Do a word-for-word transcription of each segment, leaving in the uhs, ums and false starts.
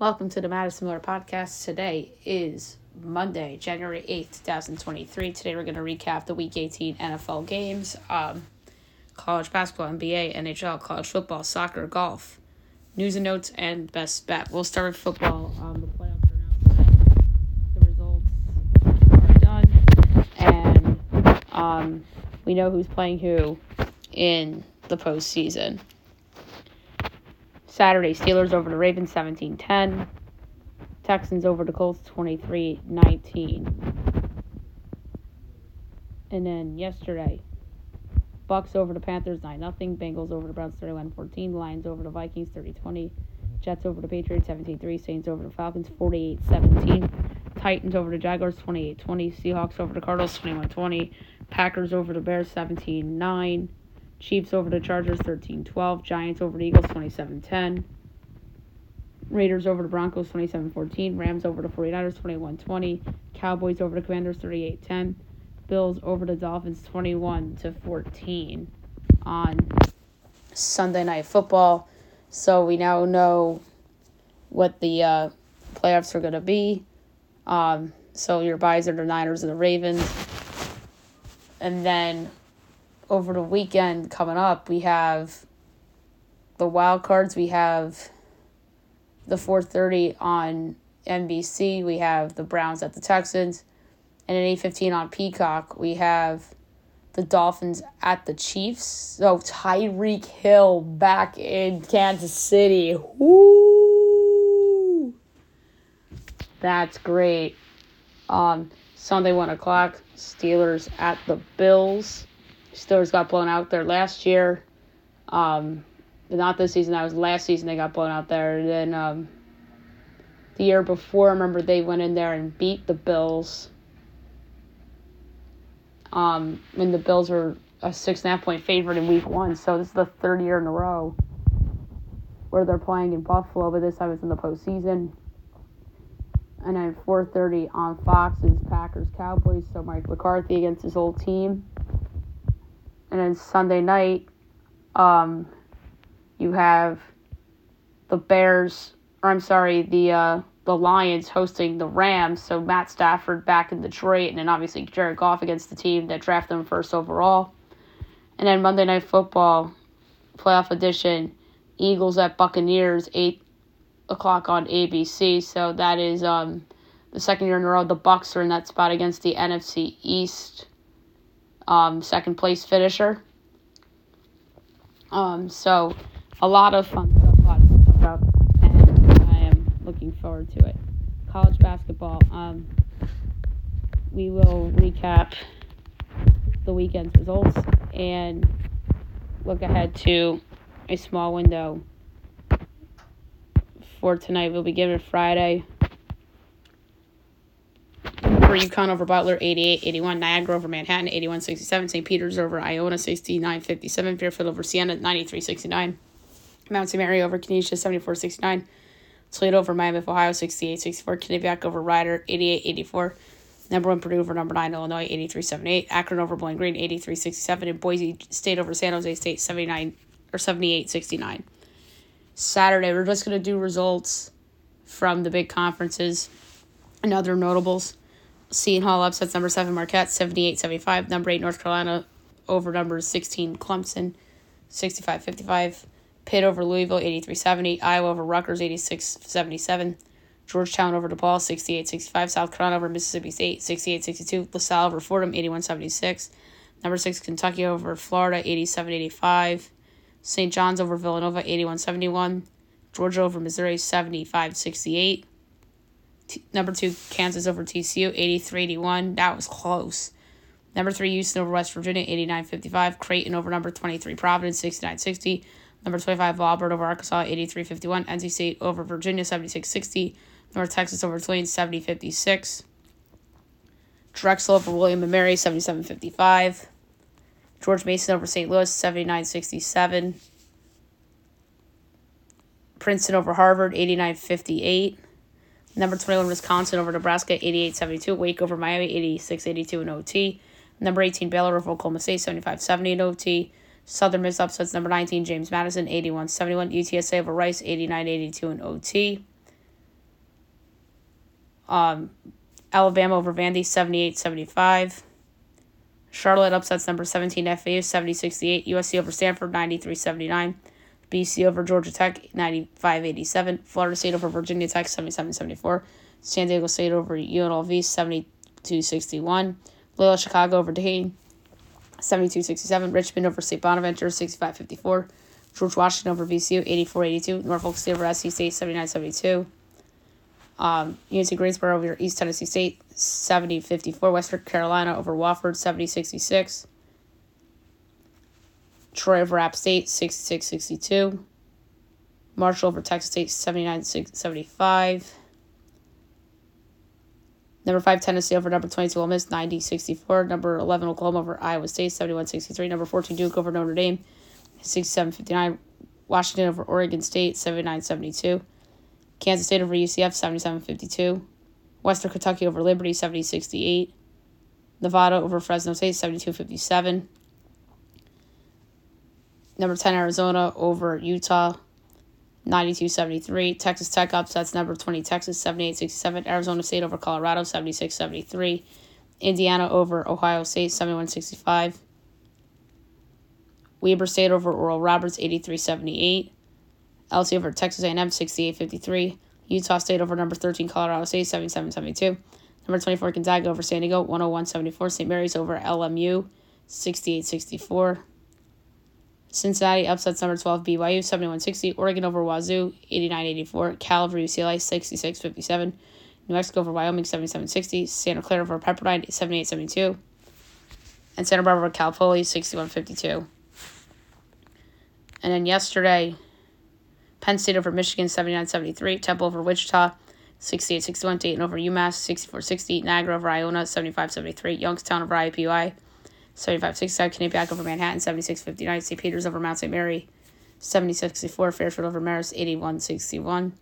Welcome to the Madison Miller Podcast. Today is Monday, January eighth, twenty twenty-three. Today we're going to recap the Week eighteen N F L games, um, college basketball, N B A, N H L, college football, soccer, golf, news and notes, and best bet. We'll start with football. Um, the playoffs are now set. The results are done. And um, we know who's playing who in the postseason. Saturday, Steelers over the Ravens, seventeen ten. Texans over the Colts, twenty-three nineteen. And then yesterday, Bucks over the Panthers, nine nothing. Bengals over the Browns, thirty-one fourteen. Lions over the Vikings, thirty twenty. Jets over the Patriots, seventeen three. Saints over the Falcons, forty-eight seventeen. Titans over the Jaguars, twenty-eight twenty. Seahawks over the Cardinals, twenty-one twenty. Packers over the Bears, seventeen nine. Chiefs over the Chargers, thirteen twelve. Giants over the Eagles, twenty-seven ten. Raiders over the Broncos, twenty-seven fourteen. Rams over the 49ers, twenty-one twenty. Cowboys over the Commanders, thirty-eight ten. Bills over the Dolphins, twenty-one to fourteen on Sunday Night Football. So we now know what the uh, playoffs are going to be. Um, so your byes are the Niners and the Ravens. And then over the weekend coming up, we have the wild cards. We have the four thirty on N B C. We have the Browns at the Texans. And at eight fifteen on Peacock, we have the Dolphins at the Chiefs. So Tyreek Hill back in Kansas City. Woo! That's great. Um, Sunday, one o'clock, Steelers at the Bills. Steelers got blown out there last year. Um, not this season. That was last season they got blown out there. And then um, the year before, I remember they went in there and beat the Bills. Um, and the Bills were a six and a half point favorite in week one. So this is the third year in a row where they're playing in Buffalo, but this time it's in the postseason. And then four thirty on Fox is Packers-Cowboys. So Mike McCarthy against his old team. And then Sunday night, um, you have the Bears, or I'm sorry, the uh, the Lions hosting the Rams. So Matt Stafford back in Detroit, and then obviously Jared Goff against the team that drafted him first overall. And then Monday Night Football, playoff edition, Eagles at Buccaneers, eight o'clock on A B C. So that is um, the second year in a row. The Bucs are in that spot against the N F C East. Um, second place finisher. Um, so a lot of fun stuff, a lot of stuff coming up, and I am looking forward to it. College basketball. Um, we will recap the weekend's results and look ahead to a small window for tonight. We'll be given Friday. UConn over Butler, eighty-eight eighty-one. Niagara over Manhattan, eighty-one sixty-seven. Saint Peter's over Iona, sixty-nine fifty-seven. Fairfield over Siena, ninety-three sixty-nine. Mount Saint Mary over Kenesha, seventy-four sixty-nine. Toledo over Miami of Ohio, sixty-eight sixty-four. Kennebec over Rider, eighty-eight eighty-four. Number one Purdue over number nine Illinois, eighty-three seventy-eight. Akron over Bowling Green, eighty-three sixty-seven. And Boise State over San Jose State, seventy-nine or seventy-eight sixty-nine. Saturday, we're just going to do results from the big conferences and other notables. Seton Hall upsets number seven Marquette, seventy-eight seventy-five. Number eight North Carolina over number sixteen Clemson, sixty-five fifty-five. Pitt over Louisville, eighty-three seventy. Iowa over Rutgers, eighty-six seventy-seven. Georgetown over DePaul, sixty-eight sixty-five. South Carolina over Mississippi State, sixty-eight sixty-two. LaSalle over Fordham, eighty-one seventy-six. Number six Kentucky over Florida, eighty-seven eighty-five. Saint John's over Villanova, eighty-one seventy-one. Georgia over Missouri, seventy-five sixty-eight. Number two, Kansas over T C U, eighty-three eighty-one. That was close. Number three, Houston over West Virginia, eighty-nine fifty-five. Creighton over number twenty-three, Providence, sixty-nine sixty. Number twenty-five, Auburn over Arkansas, eighty-three fifty-one. N C State over Virginia, seventy-six sixty. North Texas over Tulane, seventy fifty-six. Drexel over William and Mary, seventy-seven fifty-five. George Mason over Saint Louis, seventy-nine sixty-seven. Princeton over Harvard, eighty-nine fifty-eight. Number twenty-one, Wisconsin over Nebraska, eighty-eight seventy-two. Wake over Miami, eighty-six eighty-two in O T. Number eighteen, Baylor over Oklahoma State, seventy-five seventy in O T. Southern Miss upsets number nineteen, James Madison, eighty-one seventy-one. U T S A over Rice, eighty-nine eighty-two in O T. Um, Alabama over Vandy, seventy-eight seventy-five. Charlotte upsets number seventeen F A U, seventy sixty-eight. U S C over Stanford, ninety-three seventy-nine. B C over Georgia Tech, ninety-five eighty-seven. Florida State over Virginia Tech, seventy-seven seventy-four. San Diego State over U N L V, seventy-two sixty-one. Loyola Chicago over Dayton, seventy-two sixty-seven. Richmond over Saint Bonaventure, sixty-five fifty-four. George Washington over V C U, eighty-four eighty-two. Norfolk State over S C State, seventy-nine seventy-two. Um, Unity Greensboro over East Tennessee State, seventy fifty-four. Western Carolina over Wofford, seventy sixty-six. Troy over App State, sixty-six sixty-two. Marshall over Texas State, seventy-nine seventy-five. Number five, Tennessee over number twenty-two, Ole Miss, ninety sixty-four. Number eleven, Oklahoma over Iowa State, seventy-one sixty-three. Number fourteen, Duke over Notre Dame, sixty-seven fifty-nine. Washington over Oregon State, seventy-nine seventy-two. Kansas State over U C F, seventy-seven fifty-two. Western Kentucky over Liberty, seventy sixty-eight. Nevada over Fresno State, seventy-two fifty-seven. Number ten, Arizona over Utah, ninety-two seventy-three. Texas Tech upsets number twenty, Texas, seventy-eight sixty-seven. Arizona State over Colorado, seventy-six seventy-three. Indiana over Ohio State, seventy-one sixty-five. Weber State over Oral Roberts, eighty-three seventy-eight. L S U over Texas A and M, sixty-eight fifty-three. Utah State over number thirteen, Colorado State, seventy-seven seventy-two. Number twenty-four, Gonzaga over San Diego, one oh one seventy-four. Saint Mary's over L M U, sixty-eight sixty-four. Cincinnati upsets number twelve, B Y U, seventy-one sixty. Oregon over Wazoo, eighty-nine eighty-four. Cal over U C L A, sixty-six fifty-seven. New Mexico over Wyoming, seventy-seven sixty. Santa Clara over Pepperdine, seventy-eight seventy-two. And Santa Barbara over Cal Poly, sixty-one fifty-two. And then yesterday, Penn State over Michigan, seventy-nine seventy-three. Temple over Wichita, sixty-eight sixty-one. Dayton over UMass, sixty-four sixty. Niagara over Iona, seventy-five seventy-three. Youngstown over I U P U I, seventy-five sixty-five. Quinnipiac over Manhattan, seventy-six fifty-nine. Saint Peter's over Mount Saint Mary, seventy-six sixty-four. Fairfield over Marist, eighty-one sixty-one.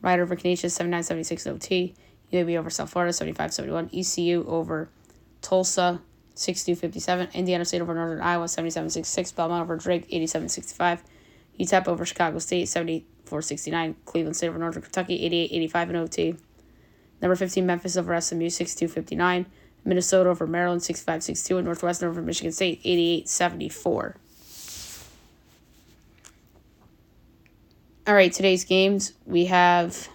Rider over Kenesha, seventy-nine seventy-six O T. U A B over South Florida, seventy-five seventy-one. E C U over Tulsa, sixty-two fifty-seven. Indiana State over Northern Iowa, seventy-seven sixty-six. Belmont over Drake, eighty-seven sixty-five. U T E P over Chicago State, seventy-four sixty-nine. Cleveland State over Northern Kentucky, eighty-eight eighty-five in O T. Number fifteen, Memphis over S M U, sixty-two fifty-nine. Minnesota over Maryland, sixty-five sixty-two. And Northwestern over Michigan State, eighty-eight seventy-four. All right, today's games, we have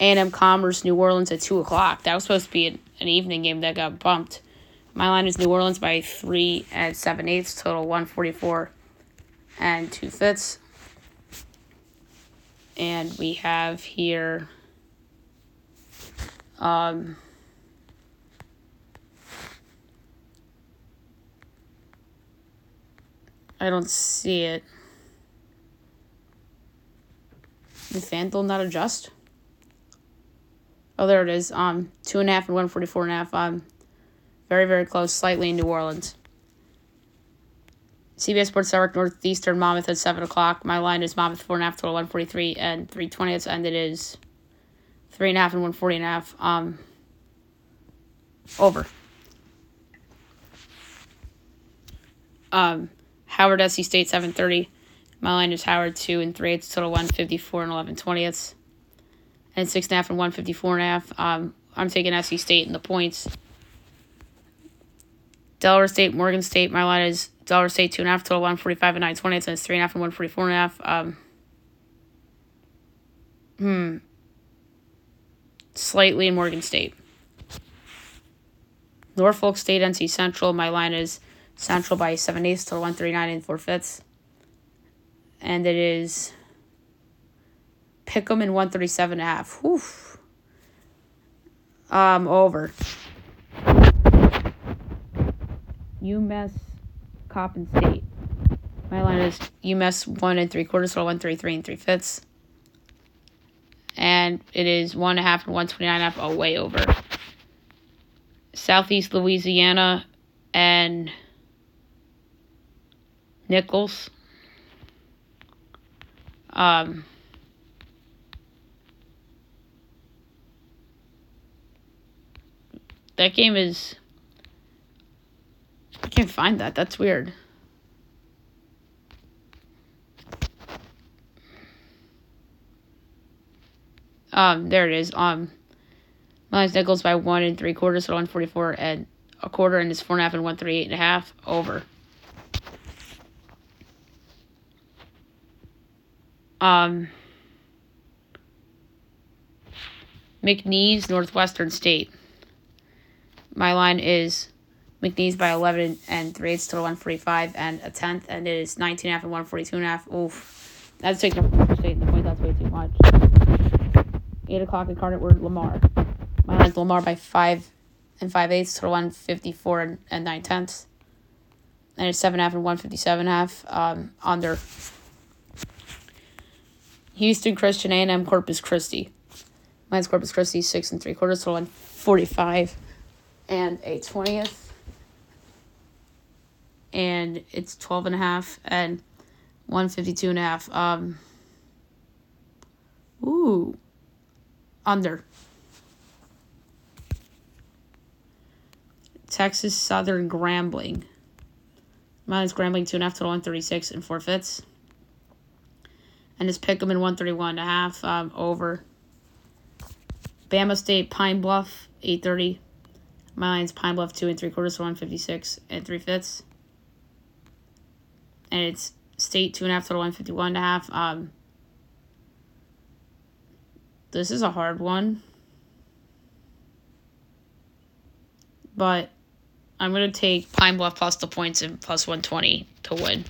A and M Commerce, New Orleans at two o'clock. That was supposed to be an, an evening game that got bumped. My line is New Orleans by three and seven eighths, total one forty-four. And two fifths. And we have here um, I don't see it. Did FanDuel not adjust? Oh, there it is. Um two and a half and one forty four and a half. Um very, very close, slightly in New Orleans. C B S Sports Network, Northeastern, Monmouth at seven o'clock. My line is Monmouth, four and a half, total one forty-three and three twentieths, and it is three and a half and one forty and a half. Um, over. Um, Howard, S C State, seven thirty. My line is Howard, two and three eighths, total one fifty-four and eleven twentieths. And six and a half and one fifty-four and a half. Um, I'm taking S C State in the points. Delaware State, Morgan State, my line is Delaware State, two and a half, total one forty five and nine twenty, and it's three and a half and one forty four and a half. Um, hmm. Slightly in Morgan State. Norfolk State, N C Central, my line is Central by seven eighths, total one thirty nine and four fifths, and it is Pick'em in one thirty seven and a half. Whew. Um, over. UMass Coppin State. My line is UMass one and three quarters, total one thirty three and three fifths. And it is one and a half and one twenty nine and a half, all way over. Southeast Louisiana and Nichols. Um that game is I can't find that. That's weird. Um, there it is. Um, Miles Nichols by one and three quarters, so one forty-four and a quarter, and it's four and a half and one thirty-eight and a half over. Um, McNeese, Northwestern State. My line is McNeese by eleven and three eighths to one forty-five and a tenth, and it is nineteen and a half and one forty-two and a half. Oof, that's taking a state the point. That's way too much. Eight o'clock Incarnate Word, Lamar. My line's Lamar by five and five eighths to one fifty-four and, and nine tenths, and it's seven and a half and one fifty-seven and a half. Um, under. Houston Christian A and M Corpus Christi. Mine's Corpus Christi six and three quarters to one forty-five and a twentieth, and it's twelve and a half and one fifty-two and a half. Um. Ooh, under. Texas Southern Grambling. Mine's Grambling two and a half to one thirty-six and four fifths. And it's Pick'em in one thirty-one and a half um, over. Bama State, Pine Bluff, eight thirty. My line's Pine Bluff, two and three quarters, to one fifty-six and three fifths. And it's State, two and a half, to one fifty-one and a half. Um, this is a hard one. But I'm going to take Pine Bluff plus the points and plus one twenty to win.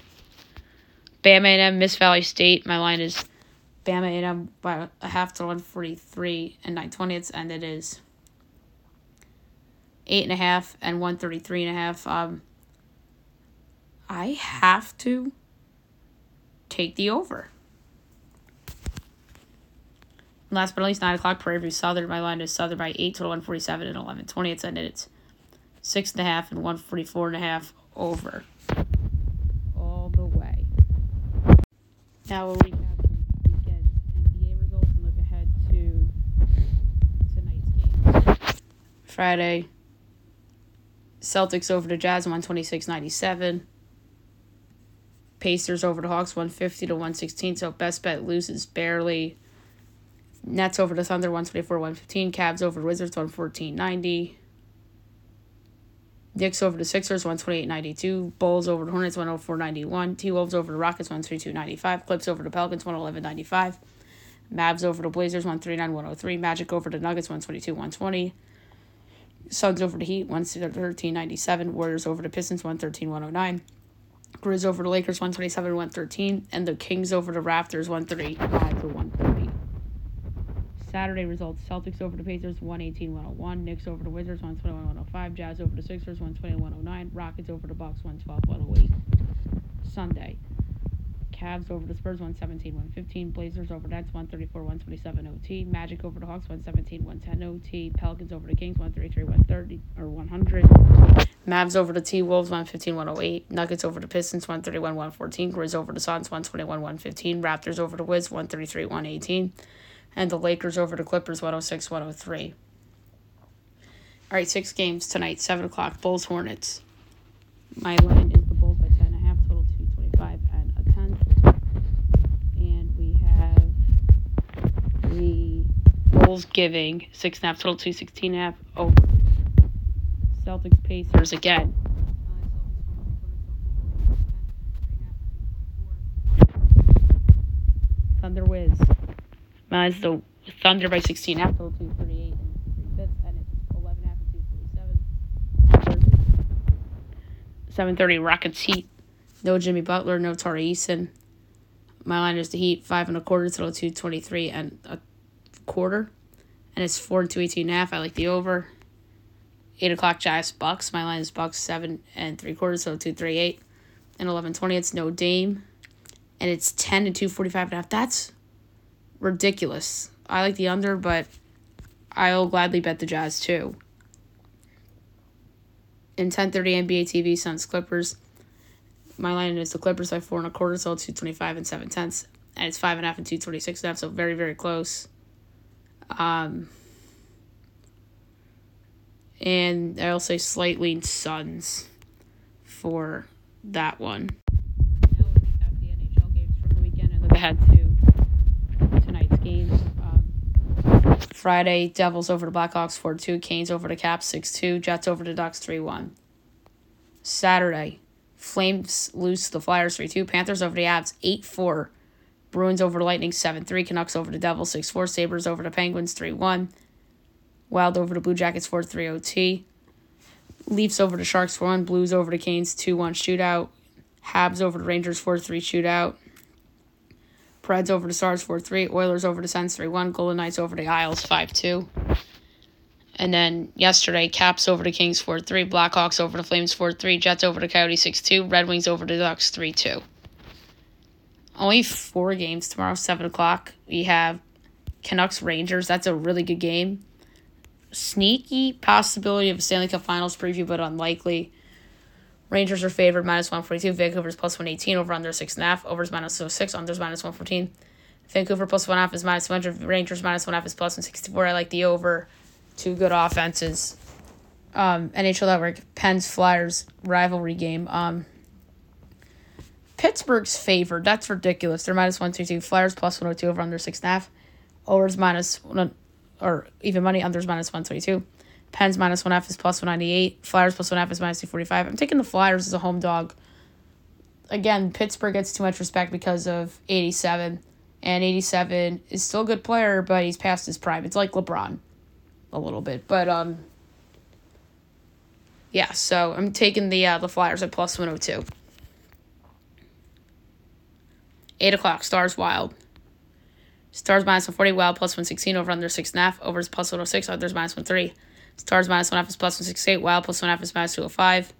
Bama A and M, Miss Valley State. My line is Bama A and M by a half to one forty-three and nine twentieths, and it is eight and a half and one thirty-three and a half. Um, I have to take the over. And last but not least, nine o'clock Prairie View Southern. My line is Southern by eight to one forty-seven and eleven twentieths, and it's six and a half and one forty-four and a half over. Now we'll recap the weekend N B A results and look ahead to tonight's games. Friday, Celtics over to Jazz one twenty-six ninety-seven. Pacers over to Hawks one fifty to one sixteen, so best bet loses barely. Nets over to Thunder one twenty-four one fifteen. Cavs over to Wizards one fourteen ninety. Knicks over to Sixers, one twenty-eight ninety-two. Bulls over to Hornets, one oh four ninety-one. T-Wolves over to Rockets, one thirty-two ninety-five. Clips over to Pelicans, one eleven ninety-five. Mavs over to Blazers, one thirty-nine one oh three. Magic over to Nuggets, one twenty-two one twenty. Suns over to Heat, one thirteen ninety-seven. Warriors over to Pistons, one thirteen one oh nine. Grizz over to Lakers, one twenty-seven one thirteen. And the Kings over to Raptors, one thirty-five to one thirty. Saturday results, Celtics over to Pacers, one eighteen one oh one. Knicks over to Wizards, one twenty-one one oh five. Jazz over to Sixers, one twenty-one oh nine. Rockets over to Bucks, one twelve one oh eight. Sunday, Cavs over to Spurs, one seventeen one fifteen. Blazers over to Nets, one thirty-four one twenty-seven O T. Magic over to Hawks, one seventeen one ten O T. Pelicans over to Kings, one thirty-three one thirty or one hundred. Mavs over to T-Wolves, one fifteen one oh eight. Nuggets over to Pistons, one thirty-one one fourteen. Grizz over to Suns, one twenty-one one fifteen. Raptors over to Wiz, one thirty-three one eighteen. And the Lakers over to Clippers, one oh six one oh three. All right, six games tonight, seven o'clock, Bulls, Hornets. My line is the Bulls by ten and a half, total two twenty-five and a tenth. And we have the Bulls giving six and a half, total two sixteen and a half over. Celtics, Pacers again. Thunder, Wiz. Mine's the Thunder by sixteen half, total two thirty-eight and three fifths, and it's eleven half and two forty-seven. seven thirty Rockets Heat. No Jimmy Butler, no Tari Eason. My line is the Heat five and a quarter, total two twenty-three and a quarter, and it's four and two eighteen and a half. I like the over. Eight o'clock Jazz Bucks. My line is Bucks seven and three quarters, total two thirty eight and eleven twenty. It's no Dame, and it's ten and two forty five and a half. That's ridiculous. I like the under, but I'll gladly bet the Jazz too. In ten thirty N B A T V, Suns Clippers. My line is the Clippers by four and a quarter, so two twenty-five and seven tenths, and it's five and a half and two twenty-six and a half, so very very close. Um, and I'll say slightly Suns for that one. Now we have the N H L games from the weekend and look ahead to games. Um, Friday, Devils over to Blackhawks four two, Canes over to Caps six two, Jets over to Ducks three one. Saturday, Flames lose to the Flyers three two, Panthers over to Avs eight four, Bruins over to Lightning seven three, Canucks over to Devils six four, Sabres over to Penguins three one, Wild over to Blue Jackets four three O T, Leafs over to Sharks four one, Blues over to Canes two one shootout, Habs over to Rangers four three shootout, Preds over to Stars four three, Oilers over to Sens three one, Golden Knights over to Isles five two. And then yesterday, Caps over to Kings four three, Blackhawks over to Flames four three, Jets over to Coyotes six two, Red Wings over to Ducks three two. Only four games tomorrow, seven o'clock. We have Canucks Rangers. That's a really good game. Sneaky possibility of a Stanley Cup Finals preview, but unlikely. Rangers are favored, minus one forty-two. Vancouver's plus one eighteen, over under six point five. Overs minus two oh six, unders minus one fourteen. Vancouver plus one point five is minus two hundred. Rangers minus one point five is plus one sixty-four. I like the over. Two good offenses. Um, N H L Network, Pens-Flyers rivalry game. Um, Pittsburgh's favored. That's ridiculous. They're minus one twenty-two. Flyers plus one oh two, over under six point five. Overs minus one, or even money, unders minus one twenty-two. Pens minus one half is plus one ninety-eight. Flyers plus one half is minus two forty-five. I'm taking the Flyers as a home dog. Again, Pittsburgh gets too much respect because of eighty-seven. And eighty-seven is still a good player, but he's past his prime. It's like LeBron a little bit. But, um, yeah, so I'm taking the uh, the Flyers at plus one oh two. eight o'clock, Stars Wild. Stars minus one forty, Wild plus one sixteen, over under six point five. Overs plus one oh six, others minus one thirty. Stars minus one half is plus one sixty-eight. Wild plus one half is minus two oh five.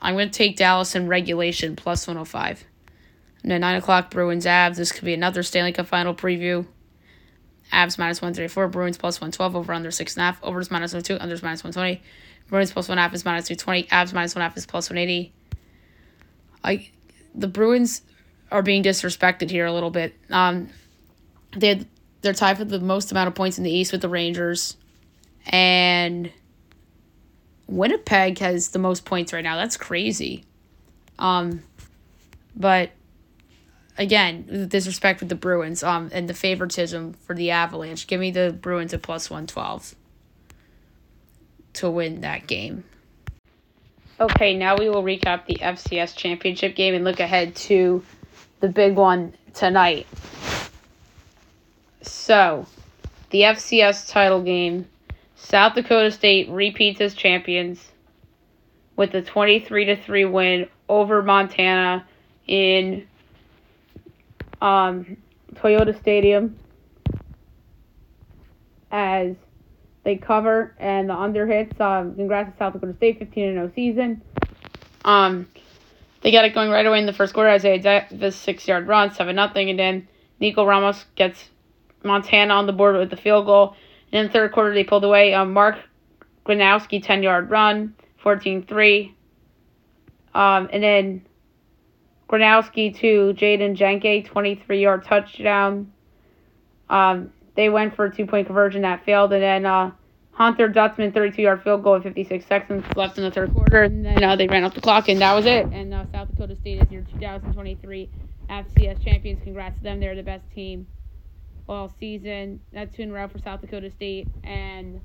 I'm going to take Dallas in regulation plus one oh five. And then nine o'clock, Bruins Avs. This could be another Stanley Cup Final preview. Avs minus one thirty-four. Bruins plus one twelve. Over under six point five. Overs minus one oh two. Unders minus one twenty. Bruins plus one half is minus two twenty. Avs minus one half is plus one eighty. I, the Bruins are being disrespected here a little bit. Um, they had... They're tied for the most amount of points in the East with the Rangers. And Winnipeg has the most points right now. That's crazy. Um, but, again, the disrespect with the Bruins um, and the favoritism for the Avalanche. Give me the Bruins at plus one twelve to win that game. Okay, now we will recap the F C S championship game and look ahead to the big one tonight. So, the F C S title game, South Dakota State repeats as champions with a twenty-three to three win over Montana in um, Toyota Stadium as they cover and the under hits. Um, congrats to South Dakota State, fifteen and oh season. Um, they got it going right away in the first quarter. Isaiah Davis, six-yard run, seven nothing, and then Nico Ramos gets Montana on the board with the field goal. And in the third quarter, they pulled away. Um, Mark Gronowski, ten-yard run, fourteen three. Um, and then Gronowski to Jaden Jenke, twenty-three-yard touchdown. Um, they went for a two-point conversion that failed. And then uh, Hunter Dutzman, thirty-two-yard field goal with fifty-six seconds left in the third quarter. And then uh, they ran off the clock, and that was it. And uh, South Dakota State is your two thousand twenty-three F C S champions. Congrats to them. They're the best team all season. That's two in a row for South Dakota State, and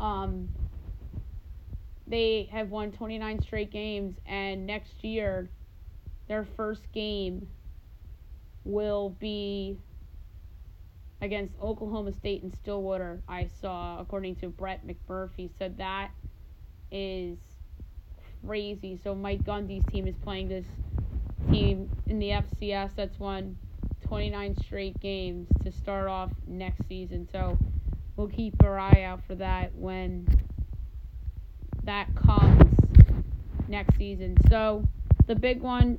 um, they have won twenty-nine straight games, and next year their first game will be against Oklahoma State in Stillwater. I saw, according to Brett McMurphy, said that is crazy. So Mike Gundy's team is playing this team in the F C S that's won twenty-nine straight games to start off next season. So we'll keep our eye out for that when that comes next season. So the big one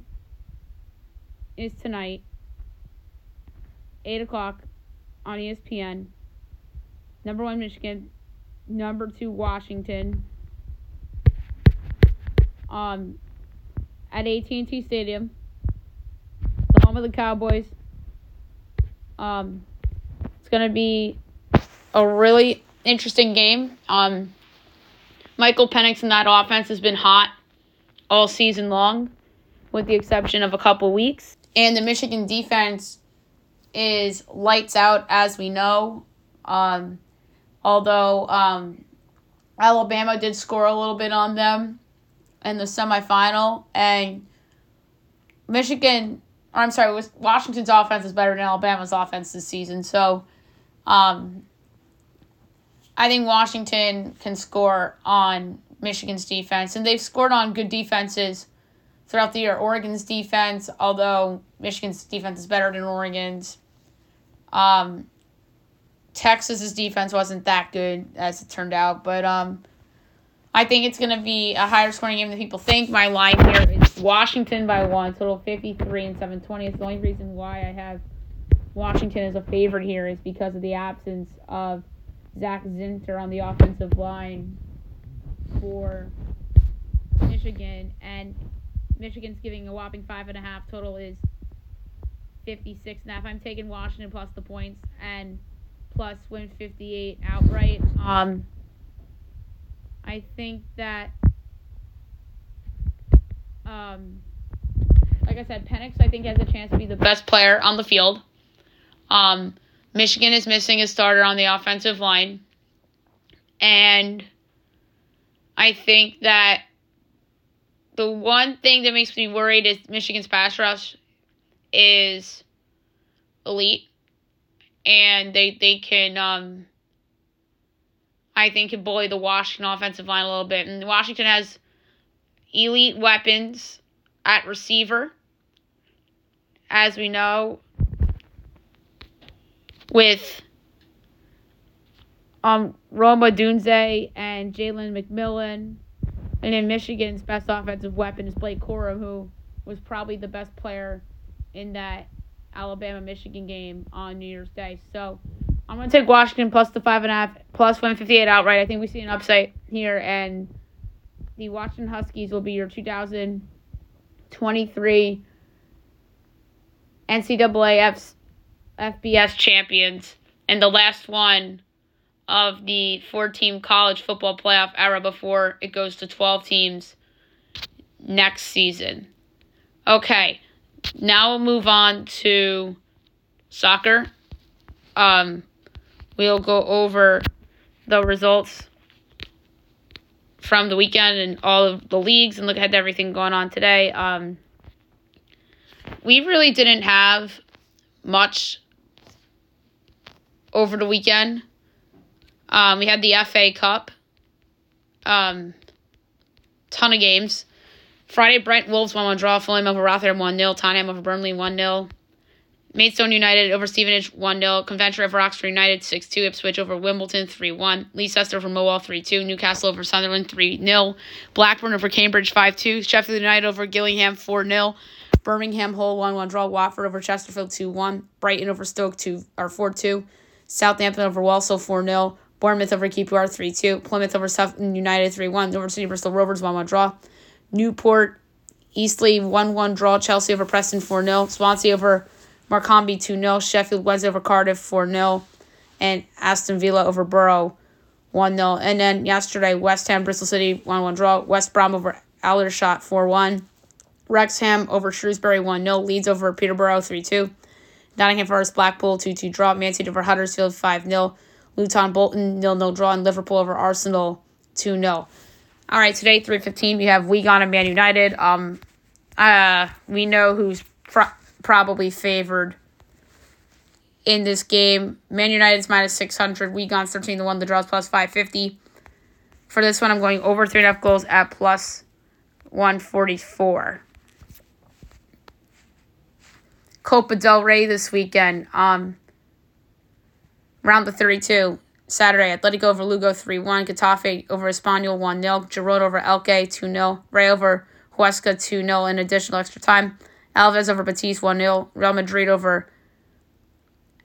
is tonight, eight o'clock on E S P N. Number one, Michigan. Number two, Washington. Um, at A T and T Stadium, the home of the Cowboys. Um, it's going to be a really interesting game. Um, Michael Penix and that offense has been hot all season long, with the exception of a couple weeks. And the Michigan defense is lights out, as we know. Um, although um, Alabama did score a little bit on them in the semifinal, and Michigan, I'm sorry, Washington's offense is better than Alabama's offense this season. So um, I think Washington can score on Michigan's defense, and they've scored on good defenses throughout the year. Oregon's defense, although Michigan's defense is better than Oregon's. Um, Texas's defense wasn't that good, as it turned out, but um, I think it's going to be a higher scoring game than people think. My line here is Washington by one, total fifty-three and seven twenty. It's the only reason why I have Washington as a favorite here is because of the absence of Zach Zinter on the offensive line for Michigan, and Michigan's giving a whopping five and a half. Total is fifty-six and a half. I'm taking Washington plus the points and plus win fifty-eight outright. Um, I think that, um, like I said, Penix I think has a chance to be the best player on the field. Um, Michigan is missing a starter on the offensive line, and I think that the one thing that makes me worried is Michigan's pass rush is elite, and they they can, um, I think, can bully the Washington offensive line a little bit. And Washington has elite weapons at receiver, as we know, with um, Roma Dunze and Jalen McMillan. And then Michigan's best offensive weapon is Blake Corum, who was probably the best player in that Alabama-Michigan game on New Year's Day. So I'm going to take Washington plus the five and a half, plus one fifty-eight outright. I think we see an upset here, and the Washington Huskies will be your two thousand twenty-three N C double A F B S champions and the last one of the four-team college football playoff era before it goes to twelve teams next season. Okay, now we'll move on to soccer. Um, we'll go over the results from the weekend and all of the leagues and look ahead to everything going on today. Um, we really didn't have much over the weekend. Um, we had the F A Cup. Um, ton of games. Friday, Brent Wolves one one draw. Fulham over Rotherham one nil. Tottenham over Burnley one nil. Maidstone United over Stevenage one nil. Coventry over Oxford United six two. Ipswich over Wimbledon three one. Leicester over Millwall three two. Newcastle over Sunderland three nil. Blackburn over Cambridge five two. Sheffield United over Gillingham four nil. Birmingham Hull one one draw. Watford over Chesterfield two one. Brighton over Stoke two or four two. Southampton over Walsall four nil. Bournemouth over K P R three two. Plymouth over Southampton United three one. Norwich City Bristol Rovers one one draw. Newport Eastleigh one one draw. Chelsea over Preston four nil. Swansea over Marcombe two nil. Sheffield Wednesday over Cardiff four nil. And Aston Villa over Borough one nil. And then yesterday, West Ham Bristol City one one draw. West Brom over Aldershot four one. Wrexham over Shrewsbury one nil. Leeds over Peterborough three two. Nottingham Forest Blackpool two two draw. Man City over Huddersfield five nil. Luton Bolton nil nil draw, and Liverpool over Arsenal two nil. All right, today three fifteen we have Wigan and Man United. Um, uh, we know who's pro- probably favored in this game. Man United's minus six hundred. Wigan's thirteen to one. The draws plus five fifty. For this one, I'm going over three and a half goals at plus one forty-four. Copa del Rey this weekend. Um. Round the thirty-two, Saturday, Atletico over Lugo three one, Getafe over Espanyol one nil, Girona over Elche two nil, Rayo over Huesca two nil in additional extra time, Alaves over Betis one nil, Real Madrid over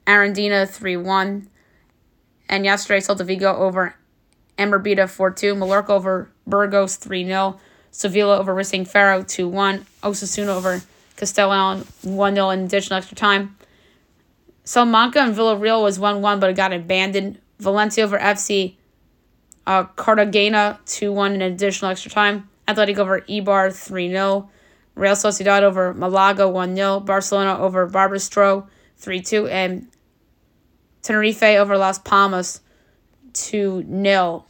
Arandina three one, and yesterday, Celta Vigo over Amberbita four two, Mallorca over Burgos three nil, Sevilla over Racing Ferro two one, Osasuna over Castellón one nil in additional extra time. Salamanca and Villarreal was one one, but it got abandoned. Valencia over F C uh, Cartagena two one in additional extra time. Athletic over Eibar three nil. Real Sociedad over Malaga one nil. Barcelona over Barbastro three two. And Tenerife over Las Palmas two nil.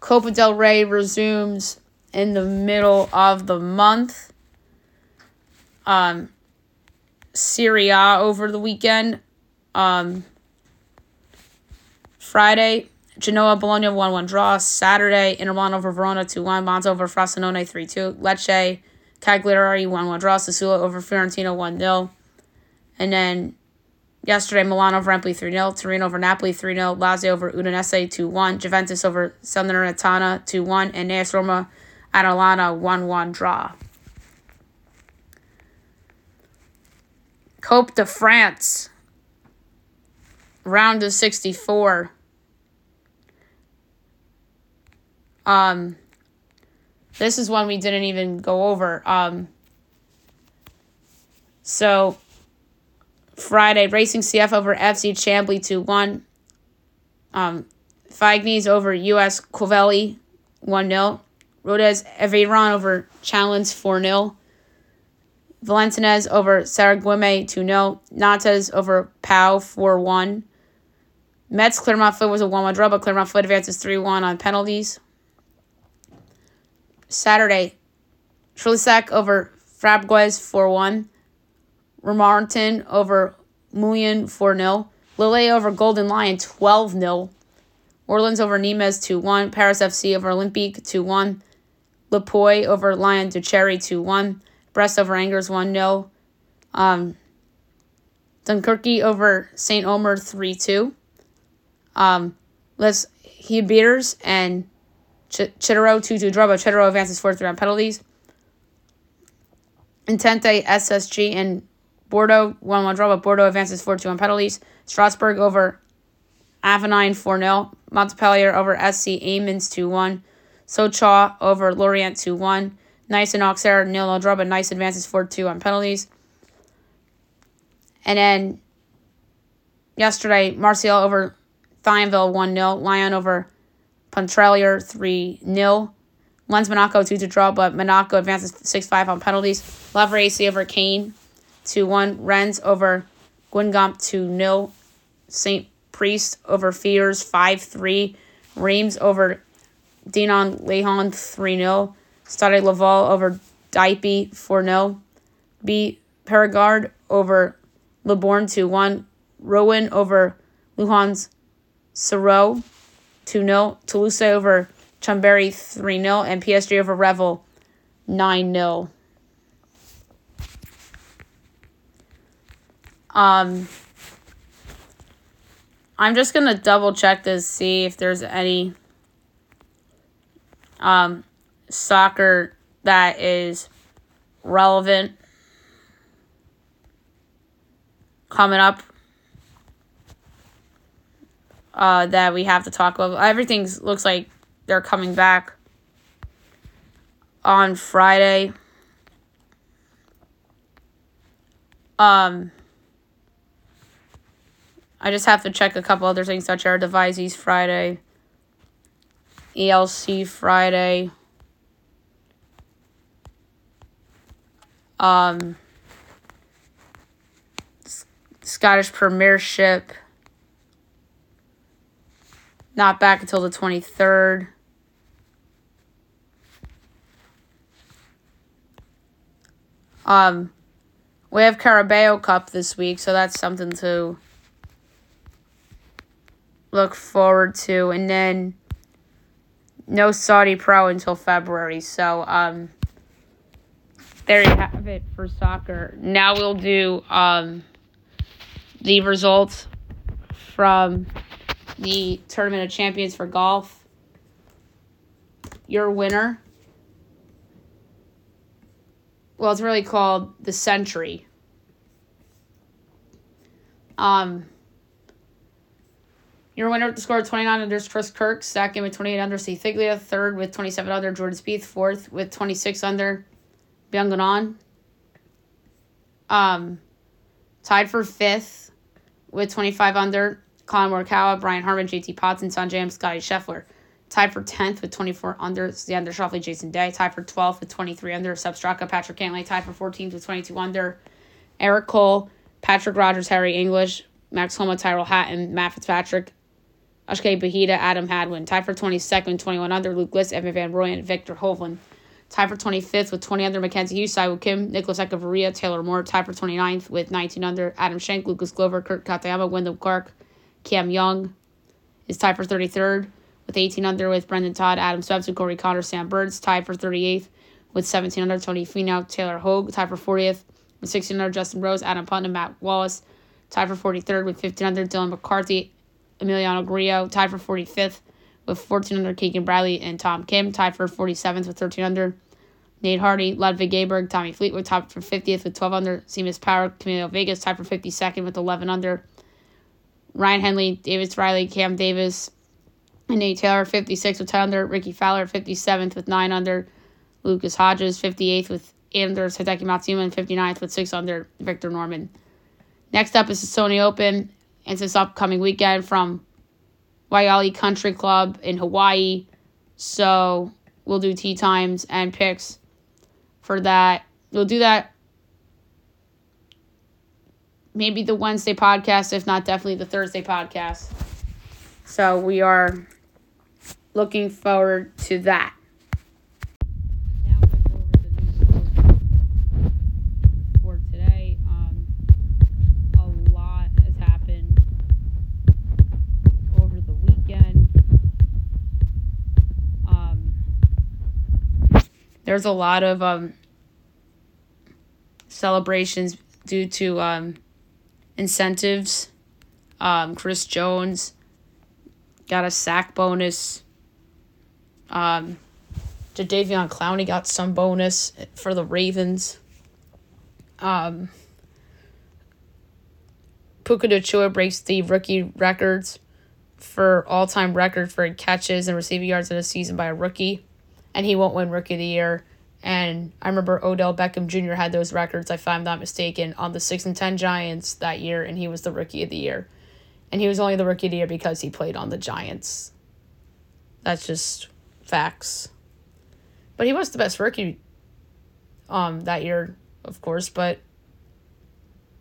Copa del Rey resumes in the middle of the month. Um, Serie A over the weekend. Um, Friday, Genoa, Bologna one one draw. Saturday, Inter Milan over Verona two one. Monza over Frosinone three two. Lecce, Cagliari one one draw. Sassuolo over Fiorentina one nil. And then yesterday, Milan over Empoli three nil, Torino over Napoli three nil, Lazio over Udinese two one, Juventus over Salernitana two one, and A S Roma Atalanta one one draw. Coupe de France, round of sixty-four. Um, this is one we didn't even go over. Um, so... Friday, Racing C F over F C Chambly two one. Um, Fagnes over U S Covelli one nil. Rodez Eviron over Challenge four nil. Valentinez over Saragueme two nil. Nantes over Pau four one. Mets Clermont Foot was a one one draw, but Clermont Foot advances three one on penalties. Saturday, Trillisac over Frabgues four one. Romartin over Mullion four nil. Lille over Golden Lion twelve nil. Orleans over Nimes two one. Paris F C over Olympique two one. Lepoy over Lyon Ducheri two one. Brest over Angers one nil. Um, Dunkerque over Saint Omer three two. Um, Les Hebeers and Ch- Chitero two two draw, but Chitero advances four three on penalties. Entente, S S G, and Bordeaux one one draw, but Bordeaux advances four two on penalties. Strasbourg over Avignon four nil. Montpellier over S C Amiens two one. Sochaux over Lorient two one. Nice and Auxerre nil nil draw, but Nice advances four two on penalties. And then yesterday, Marseille over Thionville one nil. Lyon over Pontrelier three nil. Lens Monaco two to draw, but Monaco advances six five on penalties. Lavarese over Kane two one. Rennes over Guingamp two nil. Saint Priest over Fiers five three. Reims over Dinan Leon three nil. Stade Laval over Dieppe four nil. B. Perigard over Libourne two one. Rouen over Luhansk Serot two nil. Toulouse over Chambéry three nil, and P S G over Revel nine nil. Um, I'm just going to double-check to see if there's any um, soccer that is relevant coming up. Uh, that we have to talk about. Everything looks like they're coming back on Friday. Um, I just have to check a couple other things, such as Devizes Friday, E L C Friday. Um, S- Scottish Premiership. Not back until the twenty-third. Um, we have Carabao Cup this week, so that's something to look forward to. And then no Saudi Pro until February. So um, there you have it for soccer. Now we'll do um, the results from the Tournament of Champions for golf. Your winner. Well, it's really called the Century. Um, your winner with the score of twenty-nine under is Chris Kirk. Second with twenty-eight under, C. Thiglia. Third with twenty-seven under, Jordan Spieth. Fourth with twenty-six under, Byung Gun An. Um, tied for fifth with twenty-five under, Colin Morikawa, Brian Harman, J T Potts, and Sanjay and Scottie Scheffler. Tied for tenth with twenty-four under, Xander Schauffele, Jason Day. Tied for twelfth with twenty-three under, Seb Straka, Patrick Cantlay. Tied for fourteenth with twenty-two under, Eric Cole, Patrick Rogers, Harry English, Max Homa, Tyrell Hatton, Matt Fitzpatrick, Ashkay Bahita, Adam Hadwin. Tied for twenty-second, twenty-one under, Luke List, Evan Van Royen, and Victor Hovland. Tied for twenty-fifth with twenty under, Mackenzie Hughes, Saiwoo Kim, Nicholas Echevarria, Taylor Moore. Tied for twenty-ninth with nineteen under, Adam Schenk, Lucas Glover, Kurt Katayama, Wyndham Clark, Cam Young. Is tied for thirty-third with eighteen under with Brendan Todd, Adam Swepson, Corey Connor, Sam Burns. Tied for thirty-eighth with seventeen under, Tony Finau, Taylor Hogue. Tied for fortieth with sixteen under, Justin Rose, Adam Putnam, Matt Wallace. Tied for forty-third with fifteen under, Dylan McCarthy, Emiliano Grillo. Tied for forty-fifth with fourteen under, Keegan Bradley and Tom Kim. Tied for forty-seventh with thirteen under, Nate Hardy, Ludwig Gaberg, Tommy Fleetwood. Tied for fiftieth with twelve under, Seamus Power, Camilo Vegas. Tied for fifty-second with eleven under, Ryan Henley, Davis Riley, Cam Davis, and Nate Taylor. fifty-sixth with ten under, Ricky Fowler. fifty-seventh with nine under, Lucas Hodges. fifty-eighth with eight under, Hideki Matsuma. And fifty-ninth with six under, Victor Norman. Next up is the Sony Open. It's this upcoming weekend from Waialae Country Club in Hawaii. So we'll do tee times and picks for that. We'll do that maybe the Wednesday podcast, if not definitely the Thursday podcast. So we are looking forward to that. There's a lot of um, celebrations due to um, incentives. Um, Chris Jones got a sack bonus. Um, Jadeveon Clowney got some bonus for the Ravens. Um, Puka Nacua breaks the rookie records for all-time record for catches and receiving yards in a season by a rookie. And he won't win Rookie of the Year. And I remember Odell Beckham Junior had those records, if I'm not mistaken, on the six and ten Giants that year, and he was the Rookie of the Year. And he was only the Rookie of the Year because he played on the Giants. That's just facts. But he was the best rookie um, that year, of course. But,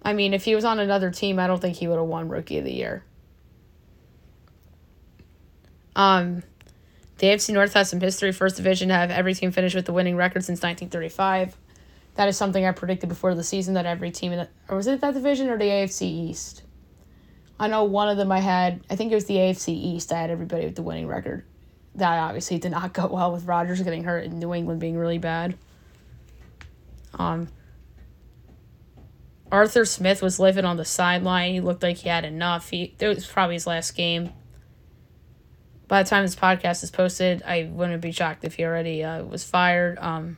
I mean, if he was on another team, I don't think he would have won Rookie of the Year. Um... The A F C North has some history. First division to have every team finish with the winning record since nineteen thirty-five. That is something I predicted before the season, that every team in the, or was it that division or the A F C East? I know one of them I had, I think it was the A F C East, I had everybody with the winning record. That obviously did not go well with Rodgers getting hurt and New England being really bad. Um, Arthur Smith was living on the sideline. He looked like he had enough. He, it was probably his last game. By the time this podcast is posted, I wouldn't be shocked if he already uh, was fired. Um,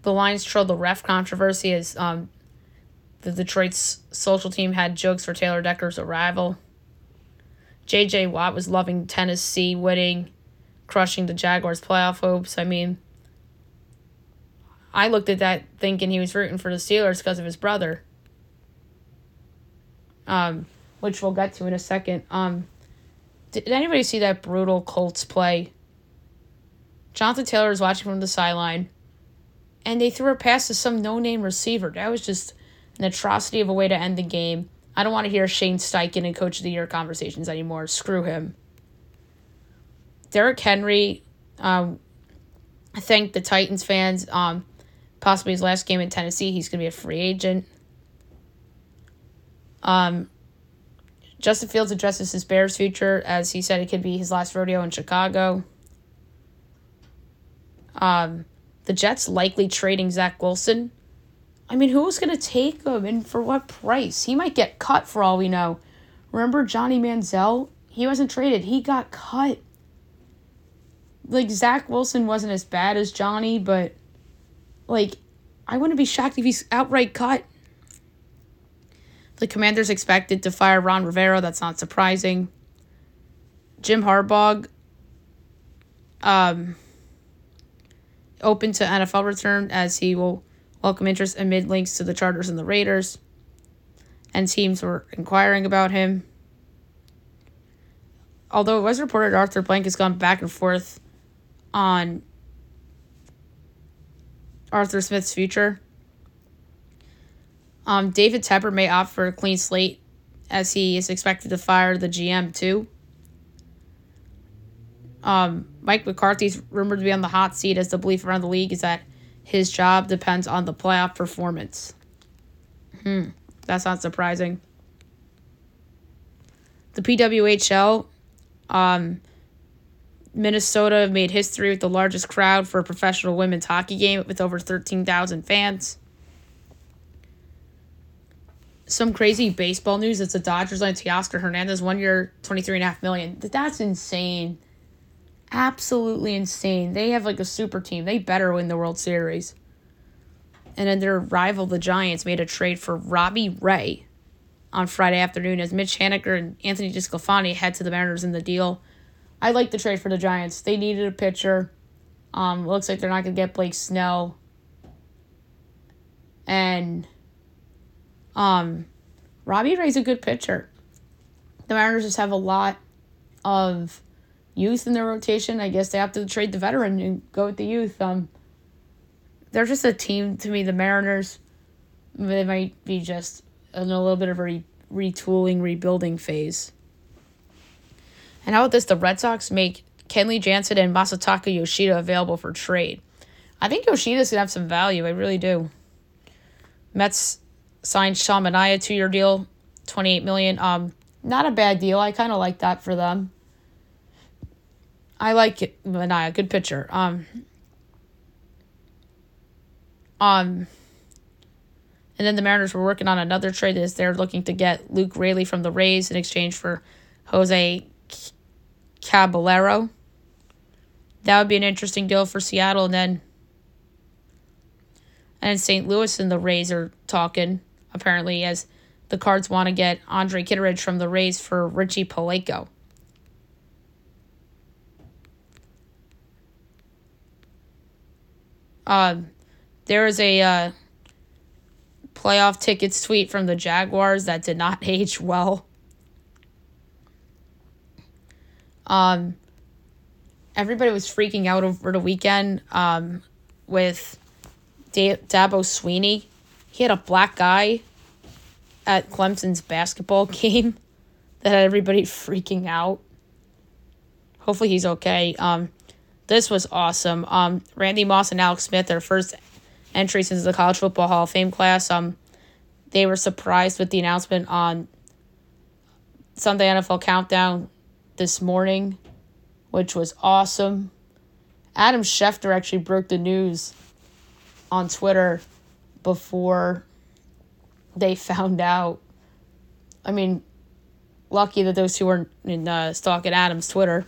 the Lions trolled the ref controversy as um, the Detroit's social team had jokes for Taylor Decker's arrival. J J. Watt was loving Tennessee winning, crushing the Jaguars' playoff hopes. I mean, I looked at that thinking he was rooting for the Steelers because of his brother. Um... which we'll get to in a second. Um, did anybody see that brutal Colts play? Jonathan Taylor was watching from the sideline, and they threw a pass to some no-name receiver. That was just an atrocity of a way to end the game. I don't want to hear Shane Steichen and Coach of the Year conversations anymore. Screw him. Derrick Henry um, thanked the Titans fans. Um, possibly his last game in Tennessee. He's going to be a free agent. Um... Justin Fields addresses his Bears future, as he said it could be his last rodeo in Chicago. Um, the Jets likely trading Zach Wilson. I mean, who's going to take him and for what price? He might get cut for all we know. Remember Johnny Manziel? He wasn't traded. He got cut. Like, Zach Wilson wasn't as bad as Johnny, but, like, I wouldn't be shocked if he's outright cut. The Commanders expected to fire Ron Rivera. That's not surprising. Jim Harbaugh um, open to N F L return, as he will welcome interest amid links to the Chargers and the Raiders. And teams were inquiring about him. Although it was reported Arthur Blank has gone back and forth on Arthur Smith's future. Um, David Tepper may opt for a clean slate as he is expected to fire the G M too. Um, Mike McCarthy is rumored to be on the hot seat, as the belief around the league is that his job depends on the playoff performance. Hmm, that's not surprising. The P W H L, um, Minnesota made history with the largest crowd for a professional women's hockey game with over thirteen thousand fans. Some crazy baseball news. It's the Dodgers land Teoscar Hernandez, one year, twenty-three point five million dollars. That's insane. Absolutely insane. They have like a super team. They better win the World Series. And then their rival, the Giants, made a trade for Robbie Ray on Friday afternoon as Mitch Haniger and Anthony DiScalfani head to the Mariners in the deal. I like the trade for the Giants. They needed a pitcher. Um, looks like they're not going to get Blake Snell. And um, Robbie Ray's a good pitcher. The Mariners just have a lot of youth in their rotation. I guess they have to trade the veteran and go with the youth. Um, they're just a team to me, the Mariners. They might be just in a little bit of a re- retooling, rebuilding phase. And how about this? The Red Sox make Kenley Jansen and Masataka Yoshida available for trade. I think Yoshida's going to have some value. I really do. Mets signed Sean Manaea, two-year deal, twenty-eight million dollars. Um, not a bad deal. I kind of like that for them. I like it, Manaea. Good pitcher. Um, um, and then the Mariners were working on another trade. Is they're looking to get Luke Raley from the Rays in exchange for Jose Caballero. That would be an interesting deal for Seattle. And then, and then Saint Louis and the Rays are talking, apparently, as the Cards want to get Andre Kitteridge from the Rays for Richie Palaico. Uh, there is a uh, playoff tickets tweet from the Jaguars that did not age well. Um, everybody was freaking out over the weekend um, with D- Dabo Swinney. He had a black guy at Clemson's basketball game that had everybody freaking out. Hopefully he's okay. Um, This was awesome. Um, Randy Moss and Alex Smith, their first entry since the College Football Hall of Fame class. Um, they were surprised with the announcement on Sunday N F L Countdown this morning, which was awesome. Adam Schefter actually broke the news on Twitter before they found out. I mean, lucky that those two weren't in, uh, stalking Adam's Twitter.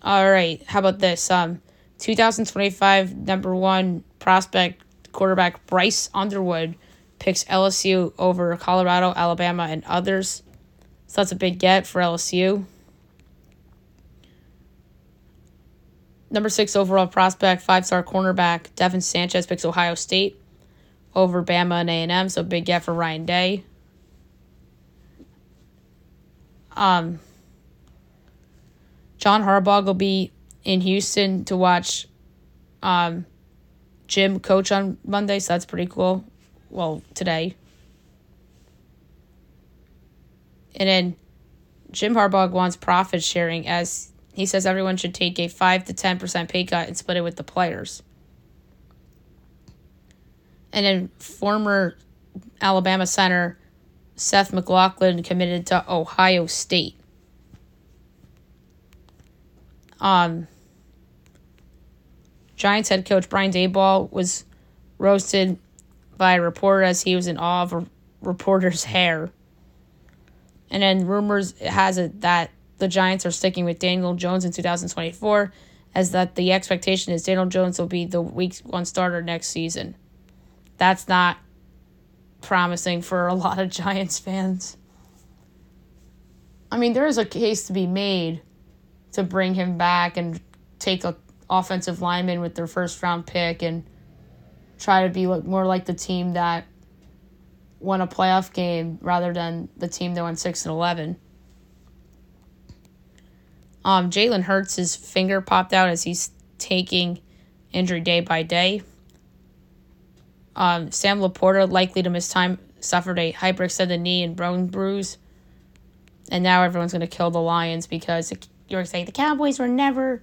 All right, how about this? Um, two thousand twenty-five number one prospect quarterback Bryce Underwood picks L S U over Colorado, Alabama, and others. So that's a big get for L S U. Number six overall prospect, five-star cornerback Devin Sanchez picks Ohio State over Bama and A and M. So big get for Ryan Day. Um... John Harbaugh will be in Houston to watch um, Jim coach on Monday, so that's pretty cool. Well, today. And then Jim Harbaugh wants profit sharing, as he says everyone should take a five to ten percent pay cut and split it with the players. And then former Alabama center Seth McLaughlin committed to Ohio State. Um, Giants head coach Brian Daboll was roasted by a reporter as he was in awe of a reporter's hair. And then rumors has it that the Giants are sticking with Daniel Jones in two thousand twenty-four, as that the expectation is Daniel Jones will be the week one starter next season. That's not promising for a lot of Giants fans. I mean, there is a case to be made to bring him back and take an offensive lineman with their first-round pick and try to be more like the team that won a playoff game rather than the team that went six and eleven. Um, Jalen Hurts' finger popped out as he's taking injury day by day. Um, Sam Laporta likely to miss time, suffered a hyperextended knee and bone bruise. And now everyone's going to kill the Lions because you're saying the Cowboys were never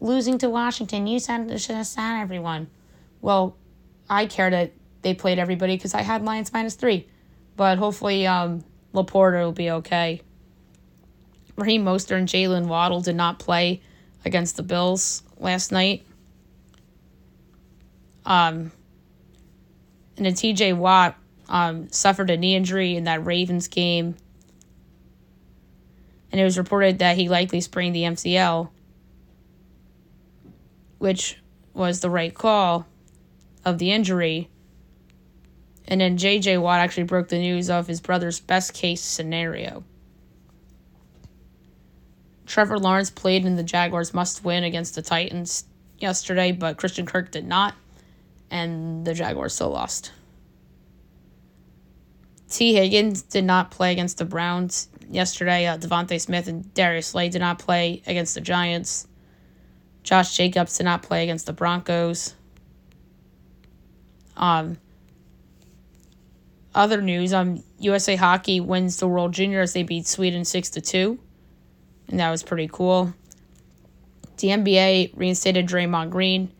losing to Washington. You should have sat everyone. Well, I care that they played everybody because I had Lions minus three. But hopefully um, Laporta will be okay. Raheem Mostert and Jalen Waddle did not play against the Bills last night. Um, and then T J Watt um, suffered a knee injury in that Ravens game. And it was reported that he likely sprained the M C L, which was the right call of the injury. And then J J Watt actually broke the news of his brother's best-case scenario. Trevor Lawrence played in the Jaguars' must-win against the Titans yesterday, but Christian Kirk did not, and the Jaguars still lost. T. Higgins did not play against the Browns yesterday. Uh, Devontae Smith and Darius Slay did not play against the Giants. Josh Jacobs did not play against the Broncos. Um... Other news, um, U S A Hockey wins the World Junior as they beat Sweden six to two, and that was pretty cool. The N B A reinstated Draymond Green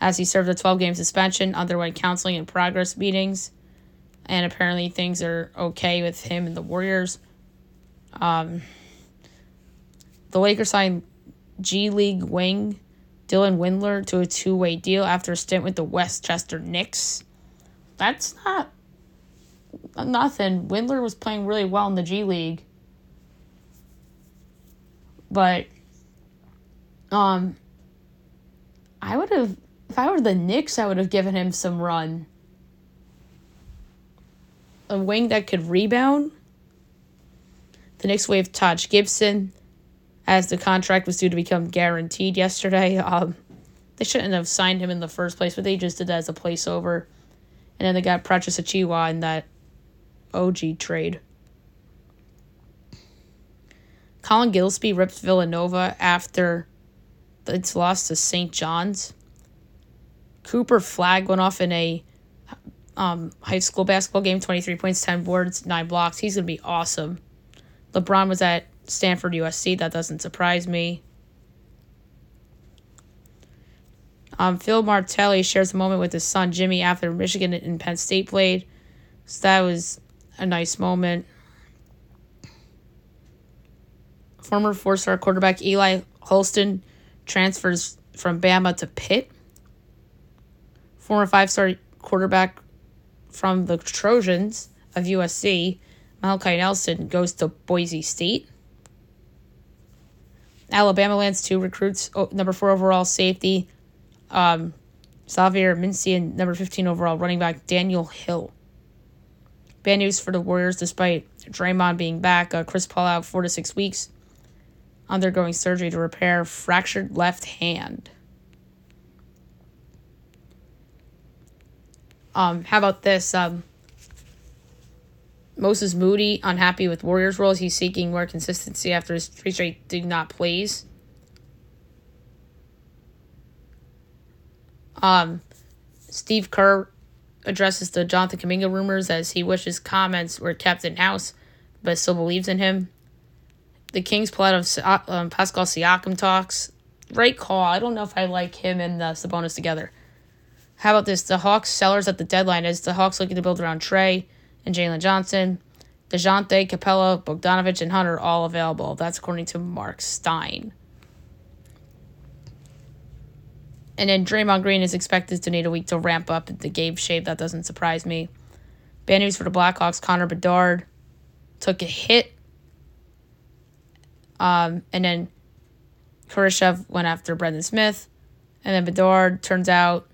as he served a twelve-game suspension, underwent counseling and progress meetings, and apparently things are okay with him and the Warriors. Um, the Lakers signed G League wing Dylan Windler to a two-way deal after a stint with the Westchester Knicks. That's not... nothing. Windler was playing really well in the G League. But um I would have, if I were the Knicks, I would have given him some run. A wing that could rebound. The Knicks waived Taj Gibson as the contract was due to become guaranteed yesterday. Um they shouldn't have signed him in the first place, but they just did that as a placeover. And then they got Precious Achiuwa in that O G trade. Colin Gillespie ripped Villanova after its loss to Saint John's. Cooper Flagg went off in a um, high school basketball game, twenty-three points, ten boards, nine blocks. He's going to be awesome. LeBron was at Stanford U S C. That doesn't surprise me. Um, Phil Martelli shares a moment with his son Jimmy after Michigan and Penn State played. So that was a nice moment. Former four-star quarterback Eli Holston transfers from Bama to Pitt. Former five-star quarterback from the Trojans of U S C, Malachi Nelson, goes to Boise State. Alabama lands two recruits, number four overall safety, um, Xavier Mincy, and number fifteen overall running back Daniel Hill. Bad news for the Warriors, despite Draymond being back. Uh, Chris Paul out four to six weeks, undergoing surgery to repair fractured left hand. Um, how about this? Um, Moses Moody unhappy with Warriors roles. He's seeking more consistency after his three straight do not plays. Um, Steve Kerr addresses the Jonathan Kuminga rumors as he wishes comments were kept in-house, but still believes in him. The Kings pull out of um, Pascal Siakam talks. Right call. I don't know if I like him and uh, Sabonis together. How about this? The Hawks sellers at the deadline as the Hawks looking to build around Trey and Jalen Johnson. DeJounte, Capella, Bogdanovich, and Hunter all available. That's according to Mark Stein. And then Draymond Green is expected to need a week to ramp up the game shape. That doesn't surprise me. Bad news for the Blackhawks. Connor Bedard took a hit. Um, and then Kurashev went after Brendan Smith. And then Bedard, turns out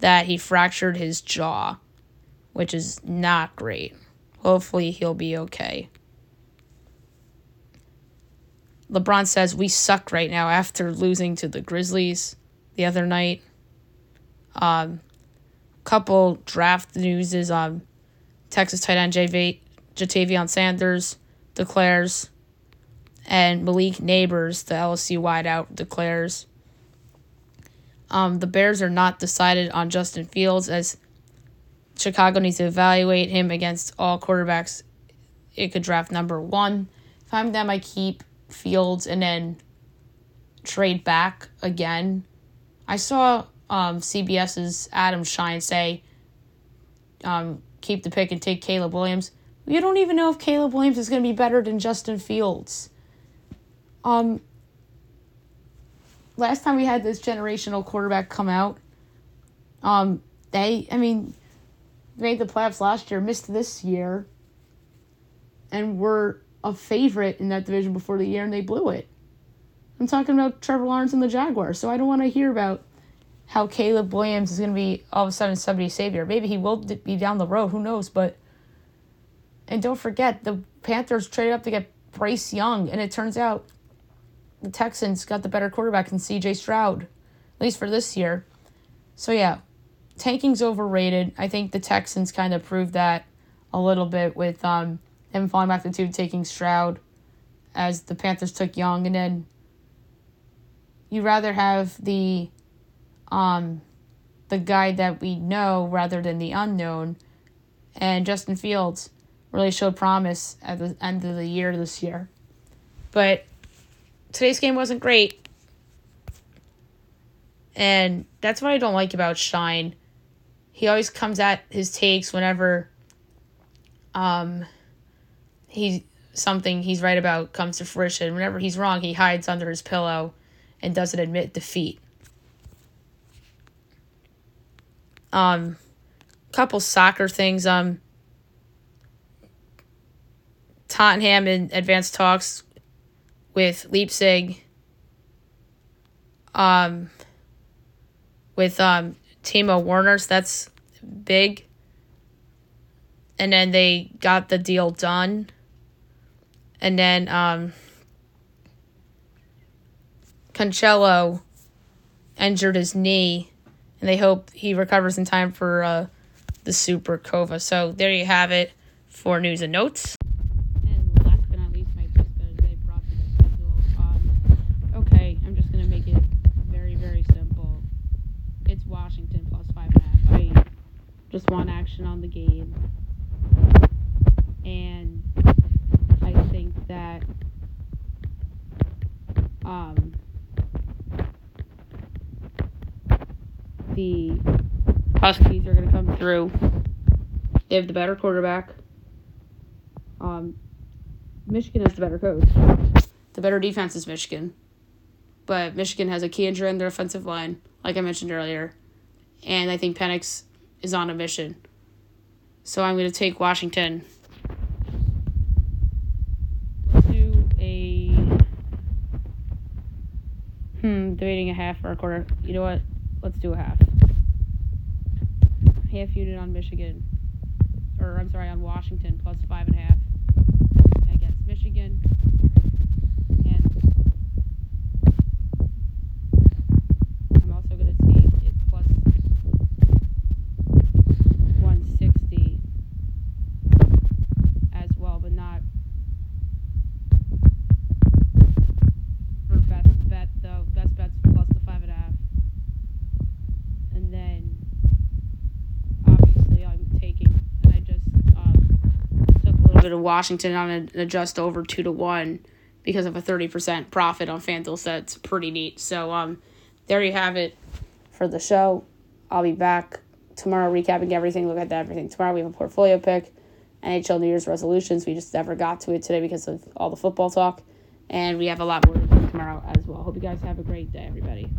that he fractured his jaw, which is not great. Hopefully he'll be okay. LeBron says, we suck right now after losing to the Grizzlies the other night. Um, couple draft news is um, Texas tight end J V, Jatavion Sanders declares, and Malik Neighbors, the L S U wideout, declares. Um, the Bears are not decided on Justin Fields as Chicago needs to evaluate him against all quarterbacks. It could draft number one. If I'm them, I keep Fields and then trade back again. I saw um, CBS's Adam Shine say, um, keep the pick and take Caleb Williams. You don't even know if Caleb Williams is going to be better than Justin Fields. Um, last time we had this generational quarterback come out, um, they, I mean, made the playoffs last year, missed this year, and were a favorite in that division before the year, and they blew it. I'm talking about Trevor Lawrence and the Jaguars, so I don't want to hear about how Caleb Williams is going to be all of a sudden somebody's savior. Maybe he will be down the road, who knows, but... And don't forget, the Panthers traded up to get Bryce Young, and it turns out the Texans got the better quarterback than C J. Stroud, at least for this year. So, yeah, tanking's overrated. I think the Texans kind of proved that a little bit with um, him falling back to two, taking Stroud as the Panthers took Young, and then... You'd rather have the um, the guy that we know rather than the unknown. And Justin Fields really showed promise at the end of the year this year. But today's game wasn't great. And that's what I don't like about Shine. He always comes at his takes whenever um, he something he's right about comes to fruition. Whenever he's wrong, he hides under his pillow and doesn't admit defeat. Um, couple soccer things. Um, Tottenham in advanced talks with Leipzig. Um, with um Timo Werner, so that's big. And then they got the deal done. And then um. Cancelo injured his knee, and they hope he recovers in time for uh, the Super Copa. So there you have it for news and notes. And last but not least, my sister, they brought to the schedule. Um, okay, I'm just going to make it very, very simple. It's Washington plus five and a half. I just want action on the game. And I think that... Um... The Huskies are going to come through. They have the better quarterback. Um, Michigan has the better coach. The better defense is Michigan. But Michigan has a key injury in their offensive line, like I mentioned earlier. And I think Penix is on a mission. So I'm going to take Washington. Let's do a... Hmm, debating a half or a quarter. You know what? Let's do a half. Half unit on Michigan. Or, I'm sorry, on Washington, plus five and a half against Michigan. And I'm also going to take it plus one sixty as well, but not for best bet, though. Best bet's plus the five and a half. And then, obviously, I'm taking, and I just um, took a little bit of Washington on an adjust over two to one because of a thirty percent profit on FanDuel. So that's pretty neat. So um, there you have it for the show. I'll be back tomorrow recapping everything. Look at that, everything. Tomorrow we have a portfolio pick, N H L New Year's resolutions. We just never got to it today because of all the football talk. And we have a lot more tomorrow as well. Hope you guys have a great day, everybody.